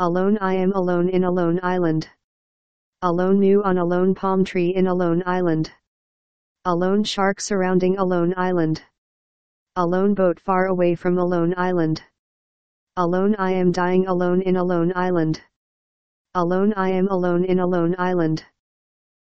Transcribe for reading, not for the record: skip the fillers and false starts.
Alone I am alone in alone island. Alone mew on alone palm tree in alone island. Alone shark surrounding alone island. Alone boat far away from alone island. Alone I am dying alone in alone island. Alone I am alone in alone island.